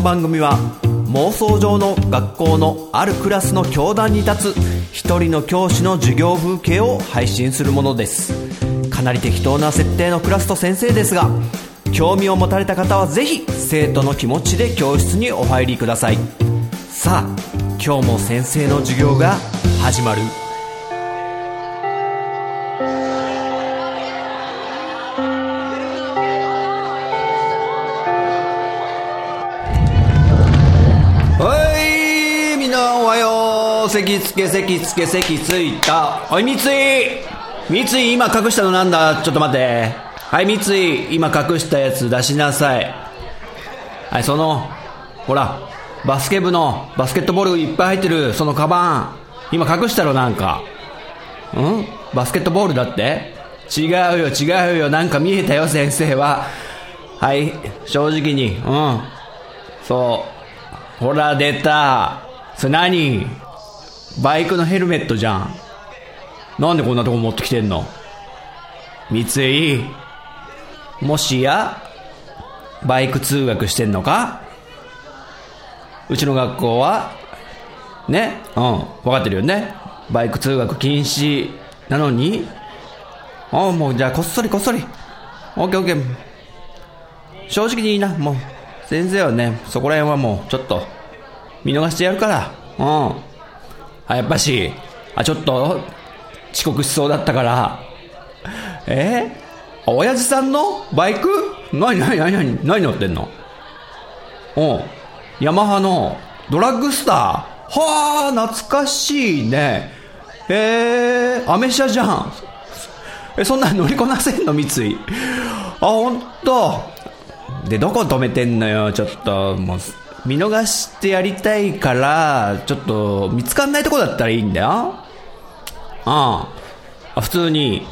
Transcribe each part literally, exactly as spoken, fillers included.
の番組は妄想上の学校のあるクラスの教壇に立つ一人の教師の授業風景を配信するものです。かなり適当な設定のクラスと先生ですが、興味を持たれた方はぜひ生徒の気持ちで教室にお入りください。さあ、今日も先生の授業が始まる。はい、みんなおはよう。席つけ席つけ席ついた。おい、三井三井、今隠したのなんだ？ちょっと待って。はい、三井、今隠したやつ出しなさい。はい、そのほら、バスケ部のバスケットボールいっぱい入ってるそのカバン、今隠したろ。なんかんバスケットボールだって？違うよ違うよ、なんか見えたよ先生は。はい、正直に。うん、そうほら出た。それ何？バイクのヘルメットじゃん。なんでこんなとこ持ってきてんの三井？もしやバイク通学してんのか？うちの学校はね、うん、分かってるよね、バイク通学禁止なのに。ああ、もうじゃあこっそりこっそり オーケーオーケー。 正直にいいな。もう先生はね、そこら辺はもうちょっと見逃してやるから。うん、あ、やっぱし、あ、ちょっと遅刻しそうだったから。えー、親父さんのバイク？何何何何何乗ってんの？うん、ヤマハのドラッグスター。はあ、懐かしいね。えー、アメ車じゃん。え、そんなん乗りこなせんの三井？あ、ほんと。で、どこ止めてんのよ。ちょっともう見逃してやりたいから、ちょっと見つかんないとこだったらいいんだよ。ああ、普通に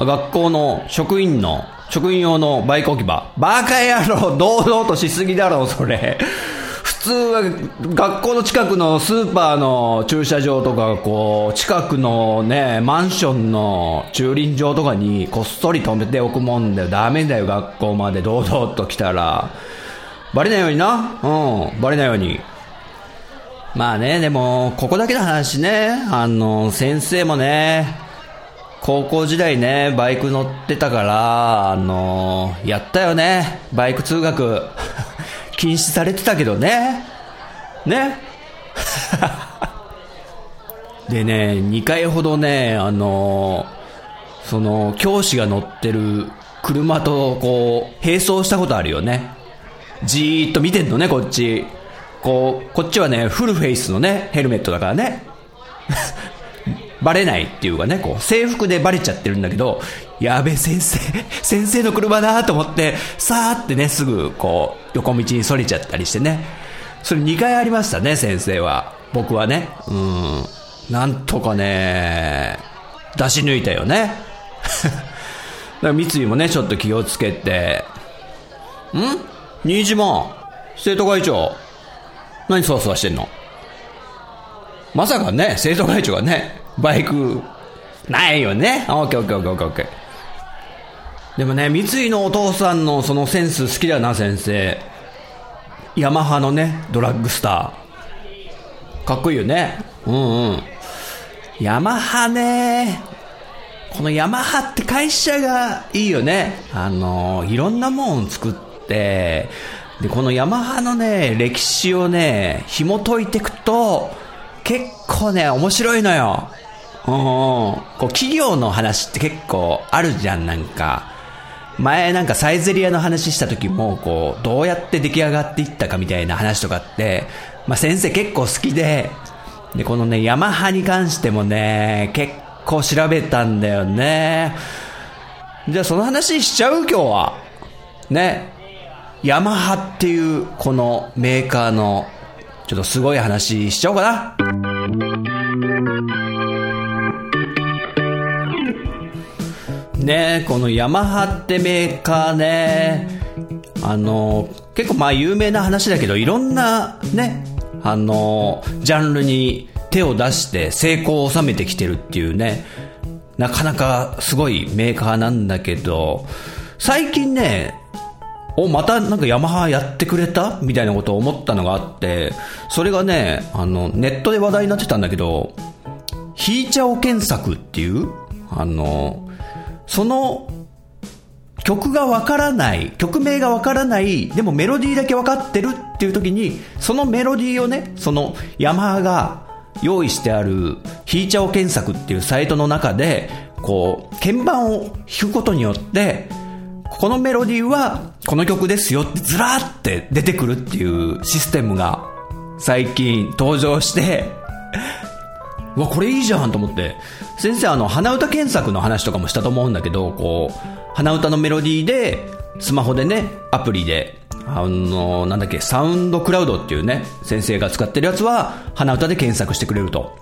学校の職員の職員用のバイク置き場。バカ野郎、堂々としすぎだろそれ。普通は学校の近くのスーパーの駐車場とか、こう近くのね、マンションの駐輪場とかにこっそり止めておくもんだよ。ダメだよ、学校まで堂々と来たらバレないようにな。うん、バレないように。まあね、でもここだけの話ね、あの先生もね、高校時代ね、バイク乗ってたから、あのやったよね、バイク通学禁止されてたけどね。ね。でね、にかいほどね、あのー、その教師が乗ってる車とこう並走したことあるよね。じーっと見てんのね、こっち。こうこっちはね、フルフェイスのね、ヘルメットだからね。バレないっていうかね、こう制服でバレちゃってるんだけど、やべえ、先生先生の車だと思ってさーってね、すぐこう横道にそれちゃったりしてね。それにかいありましたね、先生は。僕はね、うん、なんとかね出し抜いたよね。だから三井もね、ちょっと気をつけて。ん？新島生徒会長、何そわそわしてんの？まさかね、生徒会長がね、バイクないよね。オッケーオッケーオッケーオッケーオッケー。でもね、三井のお父さんのそのセンス好きだな、先生。ヤマハのね、ドラッグスターかっこいいよね。うんうん、ヤマハね、このヤマハって会社がいいよね。あのいろんなもん作って、でこのヤマハのね、歴史をね、紐解いていくと結構ね、面白いのよ。おこう企業の話って結構あるじゃん。なんか前、なんかサイゼリアの話した時も、こうどうやって出来上がっていったかみたいな話とかって、まあ、先生結構好きで、でこのねヤマハに関してもね、結構調べたんだよね。じゃあその話しちゃう今日はね。ヤマハっていうこのメーカーのちょっとすごい話しちゃおうかな。ね、このヤマハってメーカーね、あの結構まあ有名な話だけど、いろんなね、あのジャンルに手を出して成功を収めてきてるっていうね、なかなかすごいメーカーなんだけど、最近ね、お、またなんかヤマハやってくれたみたいなことを思ったのがあって、それがね、あの、ネットで話題になってたんだけど、ひーちゃお検索っていう、あの、その、曲がわからない、曲名がわからない、でもメロディーだけわかってるっていう時に、そのメロディーをね、そのヤマハが用意してあるひーちゃお検索っていうサイトの中で、こう、鍵盤を弾くことによって、このメロディーはこの曲ですよってずらーって出てくるっていうシステムが最近登場して、うわ、これいいじゃんと思って、先生、あの、鼻歌検索の話とかもしたと思うんだけど、こう、鼻歌のメロディーで、スマホでね、アプリで、あの、なんだっけ、サウンドクラウドっていうね、先生が使ってるやつは、鼻歌で検索してくれると。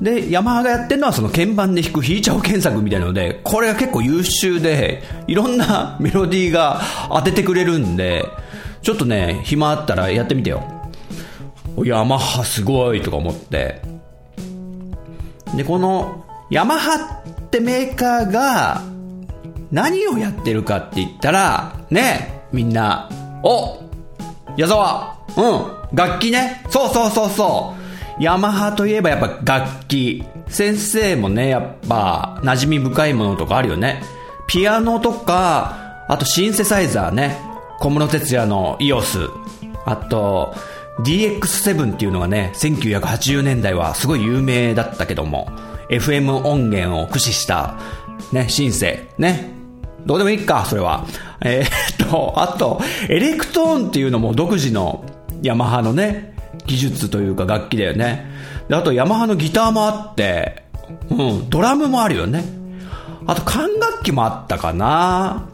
で、ヤマハがやってるのは、その鍵盤で弾くひーちゃお検索みたいなので、これが結構優秀で、いろんなメロディーが当ててくれるんで、ちょっとね、暇あったらやってみてよ。ヤマハすごいとか思って。で、この、ヤマハってメーカーが、何をやってるかって言ったらね、みんな、お、矢沢、うん、楽器ね、そうそうそうそう、ヤマハといえばやっぱ楽器、先生もねやっぱ馴染み深いものとかあるよね、ピアノとか、あとシンセサイザーね、小室哲哉の イオス、あと ディーエックスセブン っていうのがね、せんきゅうひゃくはちじゅうねんだいはすごい有名だったけども、エフエム 音源を駆使したねシンセね。どうでもいいか、それは。えー、っと、あと、エレクトーンっていうのも独自のヤマハのね、技術というか楽器だよね。で、あとヤマハのギターもあって、うん、ドラムもあるよね。あと管楽器もあったかな。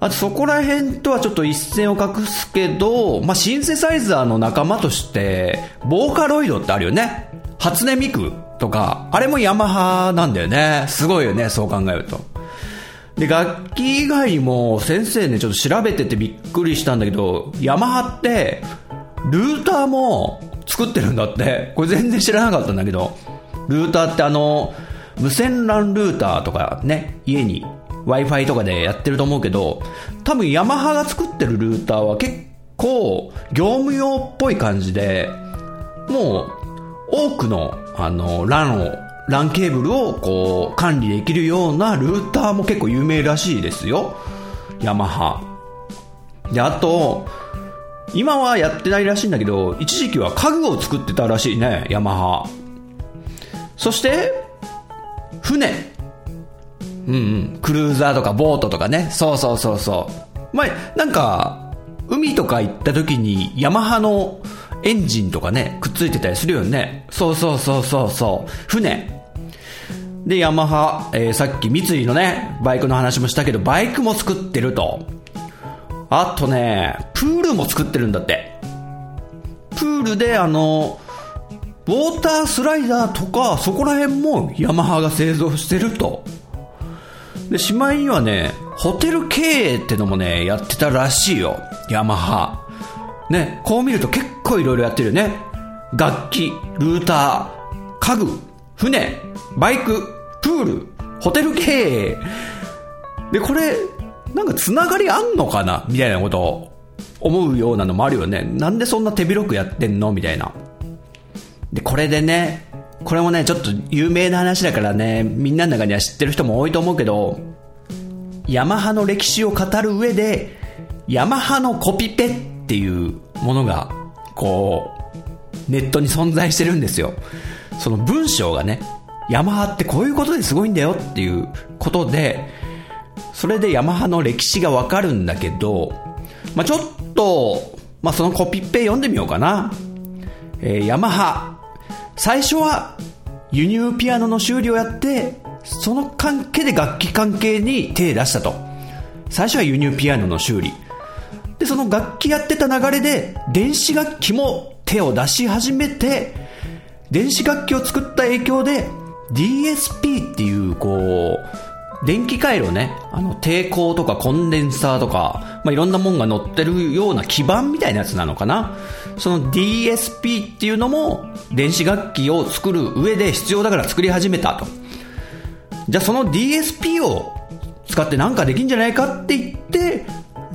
あとそこら辺とはちょっと一線を画すけど、まあ、シンセサイザーの仲間として、ボーカロイドってあるよね。初音ミクとか、あれもヤマハなんだよね。すごいよね、そう考えると。で、楽器以外にも先生ね、ちょっと調べててびっくりしたんだけど、ヤマハってルーターも作ってるんだって。これ全然知らなかったんだけど、ルーターってあの無線 ラン ルーターとかね、家に Wi-Fi とかでやってると思うけど、多分ヤマハが作ってるルーターは結構業務用っぽい感じで、もう多くのあの ラン をラン ケーブルをこう管理できるようなルーターも結構有名らしいですよ、ヤマハで。あと今はやってないらしいんだけど、一時期は家具を作ってたらしいね、ヤマハ。そして船、うんうん、クルーザーとかボートとかね、そうそうそうそう、前なんか海とか行った時にヤマハのエンジンとかねくっついてたりするよね、そうそうそうそうそう、船でヤマハ、えー、さっき三井のねバイクの話もしたけど、バイクも作ってると。あとね、プールも作ってるんだって。プールであのウォータースライダーとか、そこら辺もヤマハが製造してると。で、しまいにはね、ホテル経営ってのもねやってたらしいよ、ヤマハね。こう見ると結構いろいろやってるよね。楽器、ルーター、家具、船、バイク、プール、ホテル経営。で、これ、なんかつながりあんのかなみたいなことを思うようなのもあるよね。なんでそんな手広くやってんのみたいな。で、これでね、これもね、ちょっと有名な話だからね、みんなの中には知ってる人も多いと思うけど、ヤマハの歴史を語る上で、ヤマハのコピペっていうものがこうネットに存在してるんですよ。その文章がね、ヤマハってこういうことですごいんだよっていうことで、それでヤマハの歴史がわかるんだけど、まあ、ちょっと、まあ、そのコピペ読んでみようかな。えー、ヤマハ、最初は輸入ピアノの修理をやって、その関係で楽器関係に手を出したと。最初は輸入ピアノの修理で、その楽器やってた流れで電子楽器も手を出し始めて、電子楽器を作った影響で ディーエスピー っていうこう電気回路ね、あの抵抗とかコンデンサーとか、まあ、いろんなもんが乗ってるような基板みたいなやつなのかな。その ディーエスピー っていうのも電子楽器を作る上で必要だから作り始めたと。じゃあその ディーエスピー を使ってなんかできんじゃないかって言って、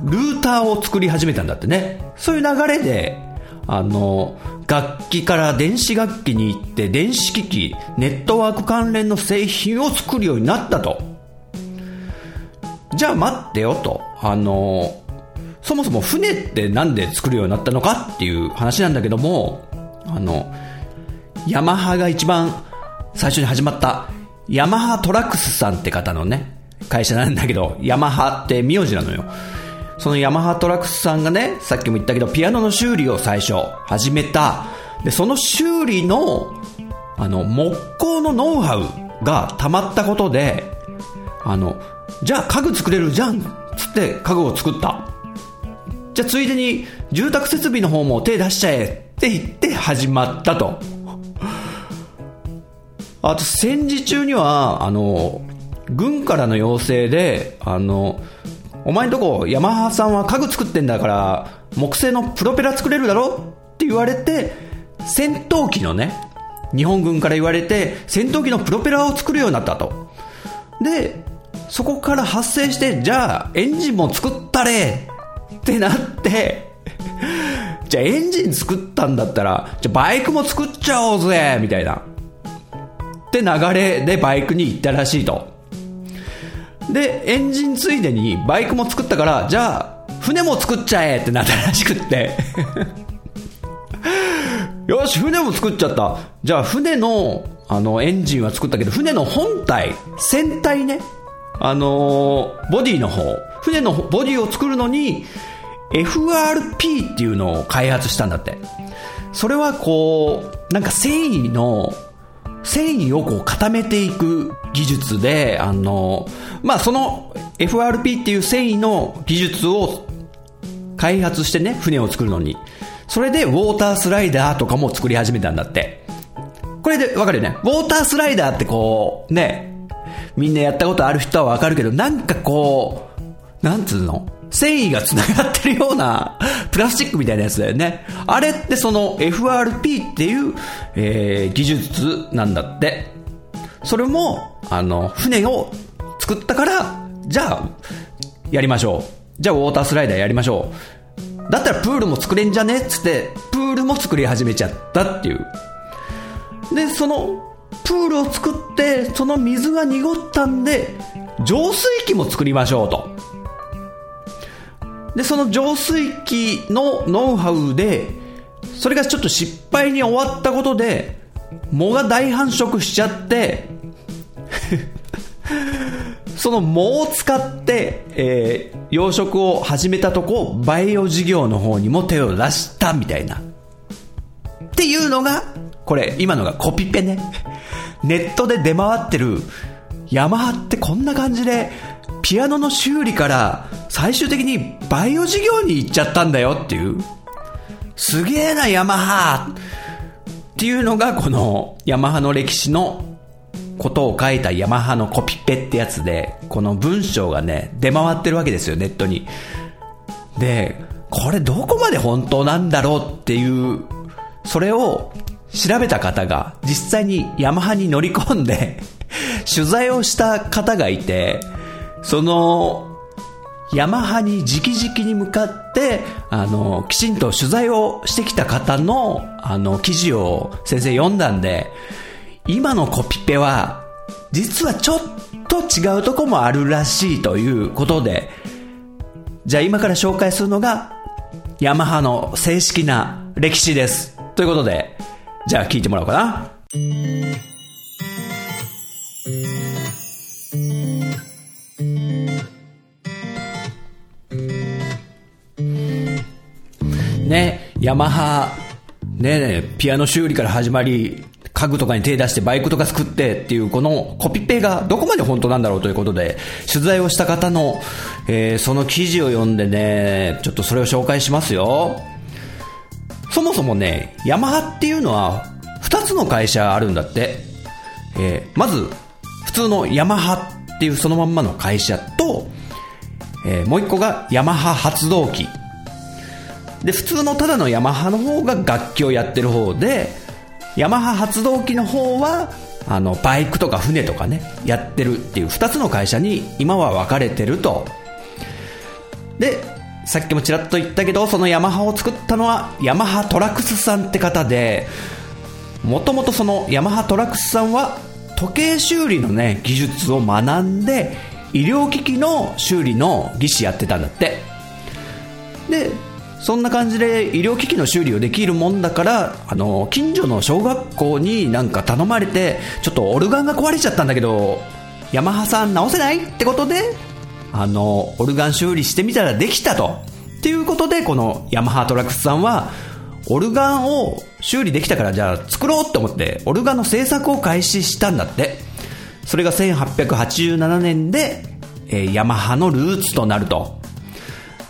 ルーターを作り始めたんだってね。そういう流れであの楽器から電子楽器に行って電子機器、ネットワーク関連の製品を作るようになったと。じゃあ待ってよと、あのそもそも船ってなんで作るようになったのかっていう話なんだけども、あのヤマハが一番最初に始まったヤマハトラクスさんって方のね会社なんだけど、ヤマハって名字なのよ。そのヤマハトラクスさんがね、さっきも言ったけどピアノの修理を最初始めた。でその修理のあの木工のノウハウがたまったことで、あのじゃあ家具作れるじゃんつって家具を作った。じゃあついでに住宅設備の方も手出しちゃえって言って始まったと。あと戦時中にはあの軍からの要請で、あのお前んとこヤマハさんは家具作ってんだから木製のプロペラ作れるだろって言われて、戦闘機のね日本軍から言われて戦闘機のプロペラを作るようになったと。でそこから発生して、じゃあエンジンも作ったれってなってじゃあエンジン作ったんだったらじゃあバイクも作っちゃおうぜみたいなって流れでバイクに行ったらしいと。でエンジンついでにバイクも作ったから、じゃあ船も作っちゃえってなったらしくってよし船も作っちゃった、じゃあ船のあのエンジンは作ったけど船の本体、船体ね、あのー、ボディの方、船のボディを作るのに エフアールピー っていうのを開発したんだって。それはこうなんか繊維の繊維をこう固めていく技術で、あのまあその エフアールピー っていう繊維の技術を開発してね、船を作るのに。それでウォータースライダーとかも作り始めたんだって。これでわかるよね、ウォータースライダーってこうね、みんなやったことある人はわかるけど、なんかこうなんつうの、繊維がつながってるようなプラスチックみたいなやつだよね。あれってその エフアールピー っていう、えー、技術なんだって。それもあの船を作ったから、じゃあやりましょう、じゃあウォータースライダーやりましょう、だったらプールも作れんじゃねっつってプールも作り始めちゃったっていう。でそのプールを作ってその水が濁ったんで浄水器も作りましょうと。でその浄水器のノウハウで、それがちょっと失敗に終わったことで藻が大繁殖しちゃってその藻を使って、えー、養殖を始めたとこ、バイオ事業の方にも手を出したみたいなっていうのが、これ今のがコピペね。ネットで出回ってるヤマハってこんな感じでピアノの修理から最終的にバイオ事業に行っちゃったんだよっていう、すげえなヤマハっていうのがこのヤマハの歴史のことを書いたヤマハのコピペってやつで、この文章がね出回ってるわけですよ、ネットに。でこれどこまで本当なんだろうっていう、それを調べた方が実際にヤマハに乗り込んで取材をした方がいて、そのヤマハに直々に向かってあのきちんと取材をしてきた方のあの記事を先生読んだんで、今のコピペは実はちょっと違うとこもあるらしいということで、じゃあ今から紹介するのがヤマハの正式な歴史ですということで、じゃあ聞いてもらおうかな。ね、ヤマハね、ピアノ修理から始まり、家具とかに手出してバイクとか作ってっていう、このコピペがどこまで本当なんだろうということで、取材をした方の、えー、その記事を読んでね、ちょっとそれを紹介しますよ。そもそもね、ヤマハっていうのはふたつの会社あるんだって、えー、まず普通のヤマハっていうそのまんまの会社と、えー、もういっこがヤマハ発動機で、普通のただのヤマハの方が楽器をやってる方で、ヤマハ発動機の方はあのバイクとか船とかねやってるっていうふたつの会社に今は分かれてると。でさっきもちらっと言ったけど、そのヤマハを作ったのはヤマハトラクスさんって方で、もともとそのヤマハトラクスさんは時計修理のね技術を学んで、医療機器の修理の技師やってたんだって。でそんな感じで医療機器の修理をできるもんだから、あの近所の小学校になんか頼まれて、ちょっとオルガンが壊れちゃったんだけどヤマハさん直せないってことで、あのオルガン修理してみたらできたと。っていうことでこのヤマハトラクスさんはオルガンを修理できたから、じゃあ作ろうって思ってオルガンの製作を開始したんだって。それがせんはっぴゃくはちじゅうななねんで、えー、ヤマハのルーツとなると。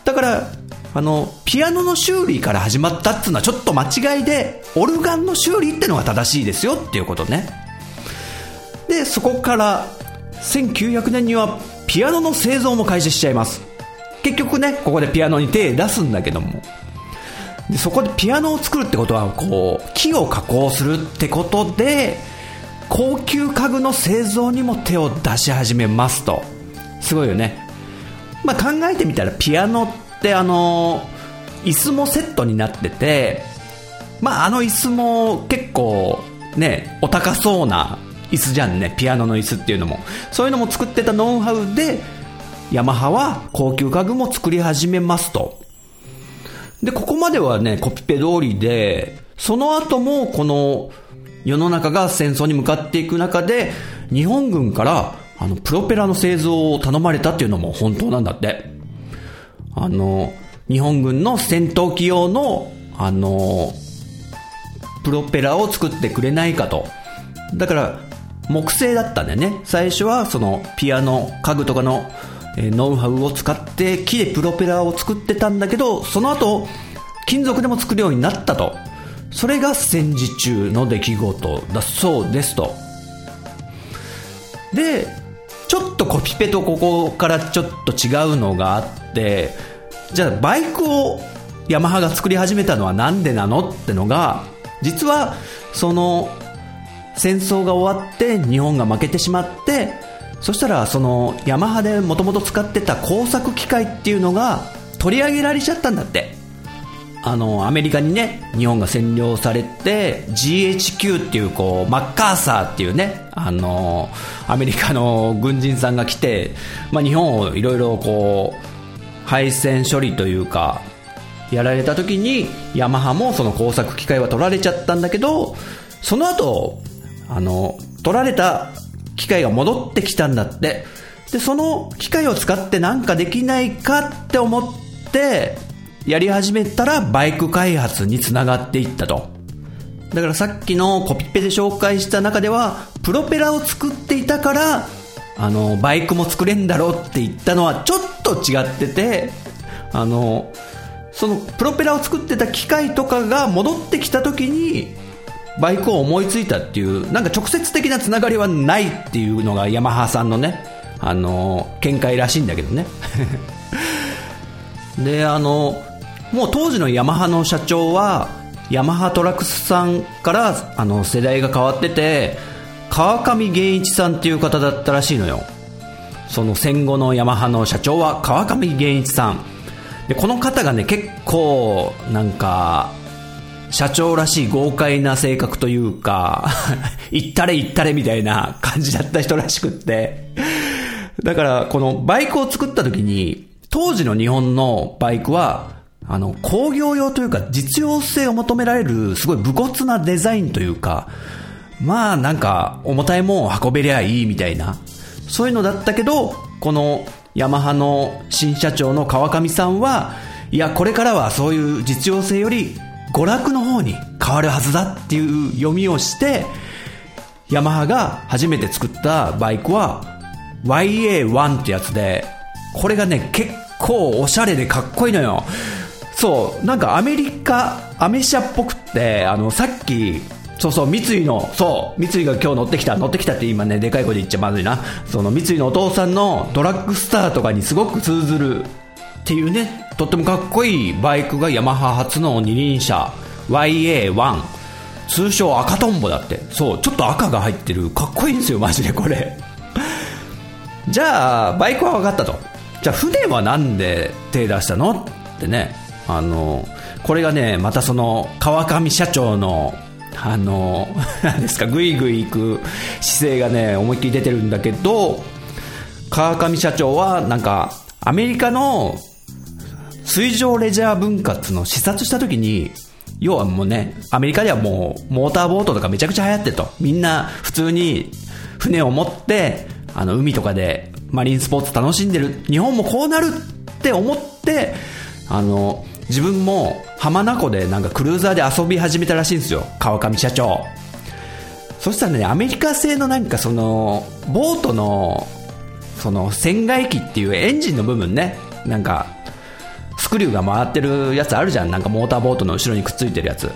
だからあのピアノの修理から始まったっていうのはちょっと間違いで、オルガンの修理ってのが正しいですよっていうことね。でそこからせんきゅうひゃくねんにはピアノの製造も開始しちゃいます。結局ねここでピアノに手出すんだけども、でそこでピアノを作るってことはこう木を加工するってことで高級家具の製造にも手を出し始めますと。すごいよね、まあ、考えてみたらピアノってあの椅子もセットになってて、まあ、あの椅子も結構ねお高そうな椅子じゃんね、ピアノの椅子っていうのも。そういうのも作ってたノウハウでヤマハは高級家具も作り始めますと。でここまではねコピペ通りで、その後もこの世の中が戦争に向かっていく中で日本軍からあのプロペラの製造を頼まれたっていうのも本当なんだって。あの日本軍の戦闘機用のあのプロペラを作ってくれないかと。だから木製だったんだよね。最初はそのピアノ家具とかのノウハウを使って木でプロペラを作ってたんだけど、その後金属でも作るようになったと。それが戦時中の出来事だそうですと。でちょっとコピペとここからちょっと違うのがあって、じゃあバイクをヤマハが作り始めたのはなんでなのってのが、実はその戦争が終わって日本が負けてしまって、そしたらそのヤマハでもともと使ってた工作機械っていうのが取り上げられちゃったんだって。あのアメリカにね日本が占領されて ジーエイチキュー っていうこうマッカーサーっていうねあのアメリカの軍人さんが来て、まあ、日本をいろいろこう敗戦処理というかやられた時にヤマハもその工作機械は取られちゃったんだけど、その後あの取られた機械が戻ってきたんだって。でその機械を使ってなんかできないかって思ってやり始めたらバイク開発につながっていったと。だからさっきのコピペで紹介した中ではプロペラを作っていたからあのバイクも作れんだろうって言ったのはちょっと違ってて、あのそのプロペラを作ってた機械とかが戻ってきた時にバイクを思いついたっていう、なんか直接的なつながりはないっていうのがヤマハさんのねあの見解らしいんだけどねであのもう当時のヤマハの社長はヤマハトラクスさんからあの世代が変わってて、川上源一さんっていう方だったらしいのよ。その戦後のヤマハの社長は川上源一さんで、この方がね結構なんか社長らしい豪快な性格というか行ったれ行ったれみたいな感じだった人らしくって、だからこのバイクを作った時に当時の日本のバイクはあの工業用というか実用性を求められるすごい武骨なデザインというか、まあなんか重たいもんを運べりゃいいみたいな、そういうのだったけど、このヤマハの新社長の川上さんはいやこれからはそういう実用性より娯楽の方に変わるはずだっていう読みをして、ヤマハが初めて作ったバイクは ワイエーワン ってやつで、これがね結構おしゃれでかっこいいのよ。そうなんかアメリカアメ車っぽくって、あのさっきそうそう三井のそう三井が今日乗ってきた乗ってきたって今ねでかい声で言っちゃまずいな、その三井のお父さんのドラッグスターとかにすごく通ずるっていうね、とってもかっこいいバイクがヤマハ初の二輪車 ワイエーワン、 通称赤トンボだって。そうちょっと赤が入ってる、かっこいいんですよマジでこれじゃあバイクは分かったと、じゃあ船はなんで手出したのってね、あのこれがねまたその川上社長のあの何ですか、グイグイ行く姿勢がね思いっきり出てるんだけど、川上社長はなんかアメリカの水上レジャー分割の視察した時に、要はもうねアメリカではもうモーターボートとかめちゃくちゃ流行ってると、みんな普通に船を持ってあの海とかでマリンスポーツ楽しんでる、日本もこうなるって思ってあの自分も浜名湖でなんかクルーザーで遊び始めたらしいんですよ、川上社長。そしたらねアメリカ製のなんかそのボートのその船外機っていうエンジンの部分ね、なんかスクリューが回ってるやつあるじゃん、なんかモーターボートの後ろにくっついてるやつ、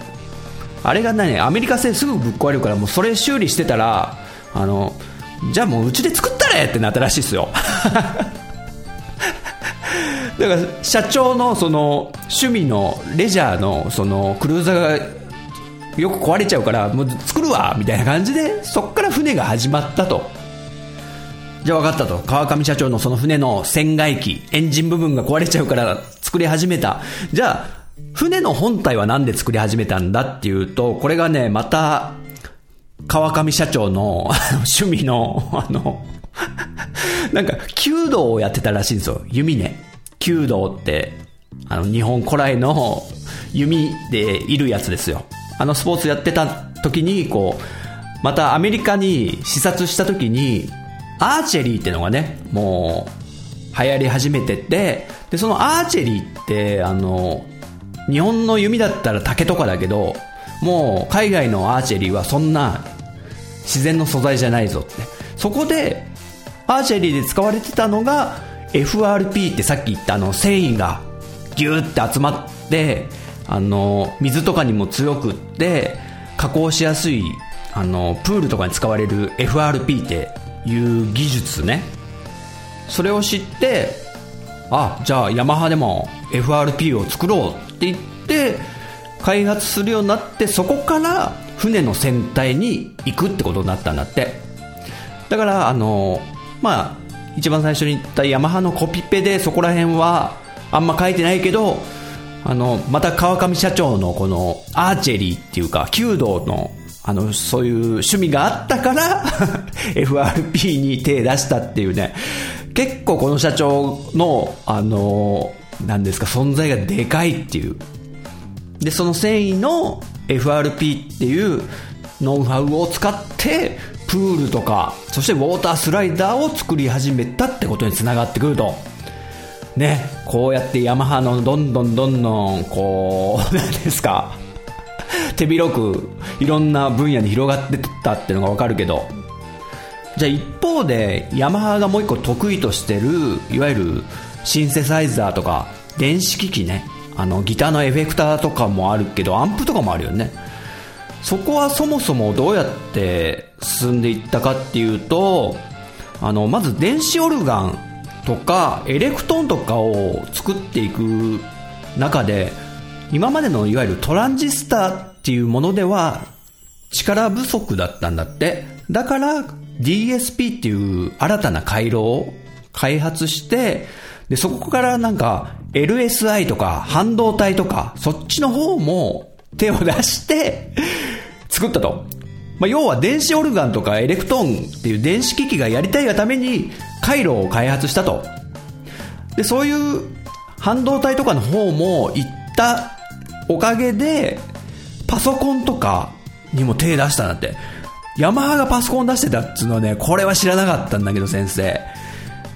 あれがねアメリカ製すぐぶっ壊れるから、もうそれ修理してたらあのじゃあもううちで作ったれってなったらしいですよだから社長のその趣味のレジャーのそのクルーザーがよく壊れちゃうからもう作るわみたいな感じで、そっから船が始まったと。じゃあ分かったと、川上社長のその船の船外機エンジン部分が壊れちゃうから作り始めた、じゃあ船の本体はなんで作り始めたんだっていうと、これがねまた川上社長の趣味のあのなんか弓道をやってたらしいんですよ、弓ね。弓道ってあの日本古来の弓でいるやつですよ。あのスポーツやってた時にこうまたアメリカに視察した時にアーチェリーってのがねもう流行り始めてて、でそのアーチェリーってあの日本の弓だったら竹とかだけど、もう海外のアーチェリーはそんな自然の素材じゃないぞって、そこでアーチェリーで使われてたのがエフアールピー ってさっき言ったあの繊維がギューって集まってあの水とかにも強くって加工しやすいあのプールとかに使われる エフアールピー っていう技術ね。それを知って、あじゃあヤマハでも エフアールピー を作ろうって言って開発するようになって、そこから船の船体に行くってことになったんだって。だからあのまあ一番最初に言ったヤマハのコピペでそこら辺はあんま書いてないけど、あのまた川上社長のこのアーチェリーっていうか弓道のあのそういう趣味があったからエフアールピー に手出したっていうね、結構この社長のあの何ですか存在がでかいっていう。でその繊維の エフアールピー っていうノウハウを使ってプールとか、そしてウォータースライダーを作り始めたってことにつながってくるとね。こうやってヤマハのどんどんどんどんこう何ですか手広くいろんな分野に広がってったっていうのがわかるけど、じゃあ一方でヤマハがもう一個得意としてるいわゆるシンセサイザーとか電子機器ね、あのギターのエフェクターとかもあるけどアンプとかもあるよね。そこはそもそもどうやって進んでいったかっていうと、あのまず電子オルガンとかエレクトーンとかを作っていく中で、今までのいわゆるトランジスタっていうものでは力不足だったんだって。だから ディーエスピー っていう新たな回路を開発して、でそこからなんか エルエスアイ とか半導体とかそっちの方も手を出して作ったと。まあ、要は電子オルガンとかエレクトーンっていう電子機器がやりたいがために回路を開発したと。でそういう半導体とかの方も行ったおかげでパソコンとかにも手出したんだって。ヤマハがパソコン出してたっつうのはね、これは知らなかったんだけど先生、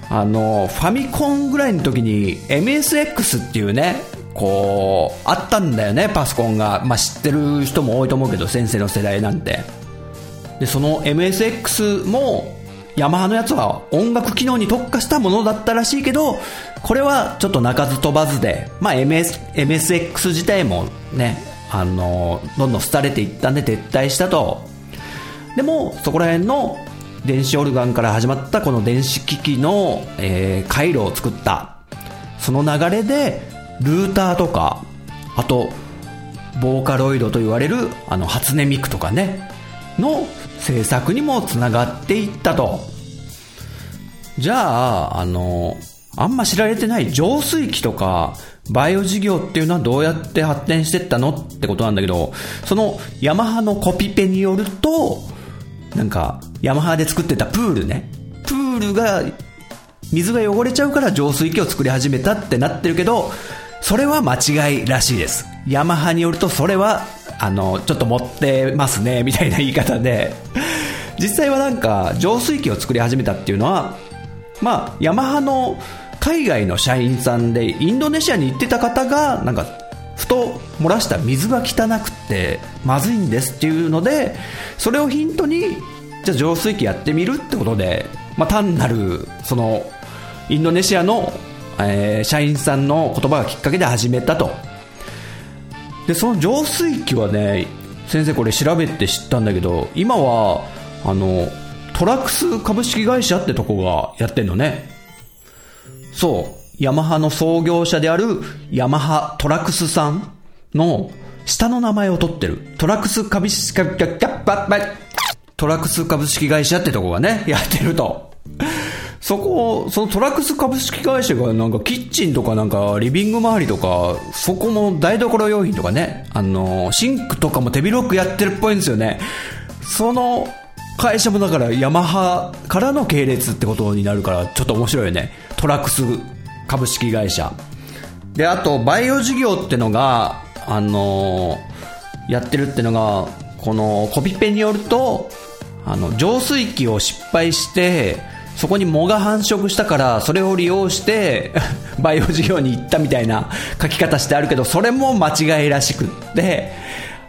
あのファミコンぐらいの時に エムエスエックス っていうねこうあったんだよねパソコンが。まあ、知ってる人も多いと思うけど先生の世代なんて。でその エムエスエックス もヤマハのやつは音楽機能に特化したものだったらしいけど、これはちょっと鳴かず飛ばずで、まあ、エムエスエックス 自体もねあのどんどん廃れていったんで撤退したと。でもそこら辺の電子オルガンから始まったこの電子機器の、えー、回路を作った。その流れでルーターとか、あとボーカロイドと言われるあの初音ミクとかねの制作にもつながっていったと。じゃああのあんま知られてない浄水器とかバイオ事業っていうのはどうやって発展してったのってことなんだけど、そのヤマハのコピペによると、なんかヤマハで作ってたプールね、プールが水が汚れちゃうから浄水器を作り始めたってなってるけど、それは間違いらしいです。ヤマハによるとそれはあのちょっと持ってますねみたいな言い方で、実際はなんか浄水器を作り始めたっていうのは、まあヤマハの海外の社員さんでインドネシアに行ってた方がなんかふと漏らした水が汚くてまずいんですっていうので、それをヒントにじゃあ浄水器やってみるってことで、まあ、単なるそのインドネシアの、えー、社員さんの言葉がきっかけで始めたと。でその浄水器はね、先生これ調べて知ったんだけど、今はあのトラクス株式会社ってとこがやってんのね。そう、ヤマハの創業者であるヤマハトラクスさんの下の名前を取ってるトラクス株式トラクス株式会社ってとこがねやってると。そこをそのトラクス株式会社がなんかキッチンとかなんかリビング周りとか、そこも台所用品とかね、あのシンクとかも手広くやってるっぽいんですよね。その会社もだからヤマハからの系列ってことになるからちょっと面白いよね、トラックス株式会社で。あとバイオ事業ってのが、あのー、やってるってのが、このコピペによると、あの浄水器を失敗してそこに藻が繁殖したから、それを利用してバイオ事業に行ったみたいな書き方してあるけど、それも間違いらしくって、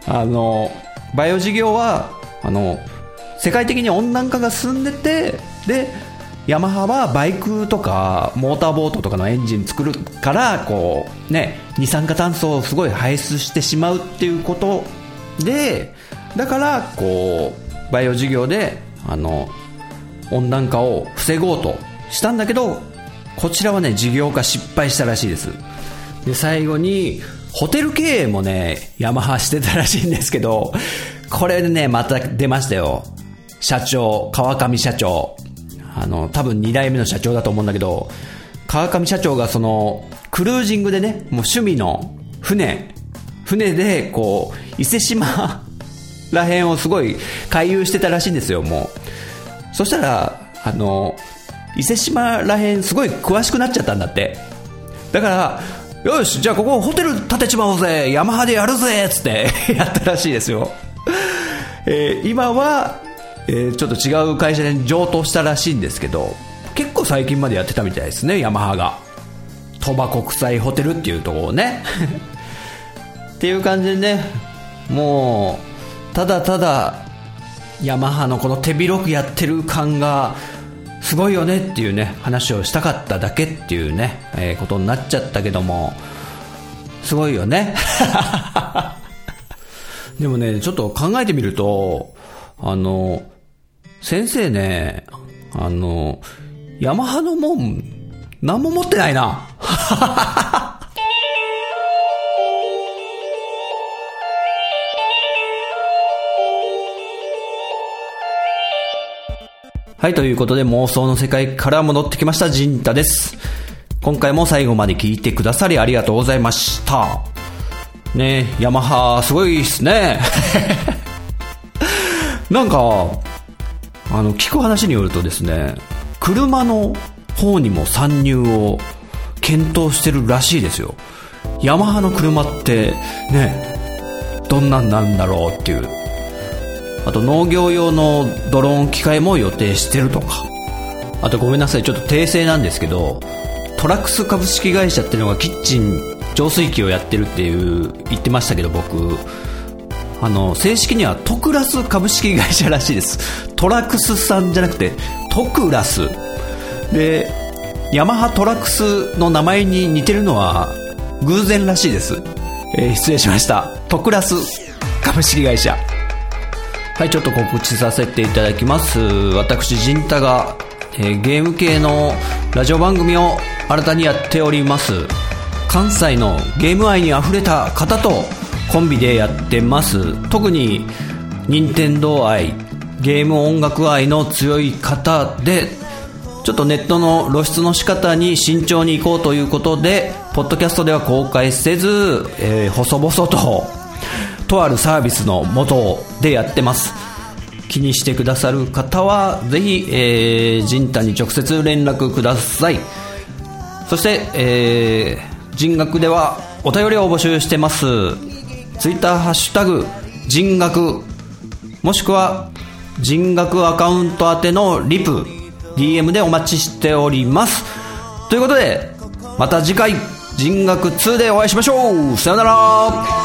あのー、バイオ事業はあのー世界的に温暖化が進んでて、でヤマハはバイクとかモーターボートとかのエンジン作るからこう、ね、二酸化炭素をすごい排出してしまうっていうことで、だからこうバイオ事業であの温暖化を防ごうとしたんだけど、こちらはね事業化失敗したらしいです。で最後にホテル経営もねヤマハしてたらしいんですけど、これねまた出ましたよ、社長、川上社長、あの多分にだいめの社長だと思うんだけど、川上社長がそのクルージングでね、もう趣味の船船でこう伊勢島ら辺をすごい回遊してたらしいんですよ。もうそしたらあの伊勢島ら辺すごい詳しくなっちゃったんだって。だからよしじゃあここホテル建てちまおうぜ、ヤマハでやるぜっつってやったらしいですよ。えー、今はえー、ちょっと違う会社に上騰したらしいんですけど、結構最近までやってたみたいですね、ヤマハが。鳥羽国際ホテルっていうところをねっていう感じでね、もうただただヤマハのこの手広くやってる感がすごいよねっていうね話をしたかっただけっていうね、えー、ことになっちゃったけども、すごいよねでもねちょっと考えてみると、あの先生ね、あのヤマハのもん何も持ってないなはい、ということで妄想の世界から戻ってきましたジンタです。今回も最後まで聞いてくださりありがとうございましたね。ヤマハすごいっすねなんかあの聞く話によるとですね、車の方にも参入を検討してるらしいですよ。ヤマハの車ってねどんなんなんだろうっていう、あと農業用のドローン機械も予定してるとか、あとごめんなさいちょっと訂正なんですけど、トラクス株式会社ってのがキッチン浄水器をやってるっていう言ってましたけど、僕あの正式にはトクラス株式会社らしいです。トラクスさんじゃなくてトクラスで、ヤマハトラクスの名前に似てるのは偶然らしいです、えー、失礼しました、トクラス株式会社。はい、ちょっと告知させていただきます。私ジンタが、えー、ゲーム系のラジオ番組を新たにやっております。関西のゲーム愛にあふれた方とコンビでやってます。特に任天堂愛、ゲーム音楽愛の強い方で、ちょっとネットの露出の仕方に慎重にいこうということで、ポッドキャストでは公開せず、えー、細々ととあるサービスの元でやってます。気にしてくださる方はぜひ、えー、ジンタに直接連絡ください。そして、えー、人学ではお便りを募集してます。ツイッターハッシュタグ人学、もしくは人学アカウント宛てのリプ ディーエム でお待ちしております。ということでまた次回人学ツーでお会いしましょう。さよなら。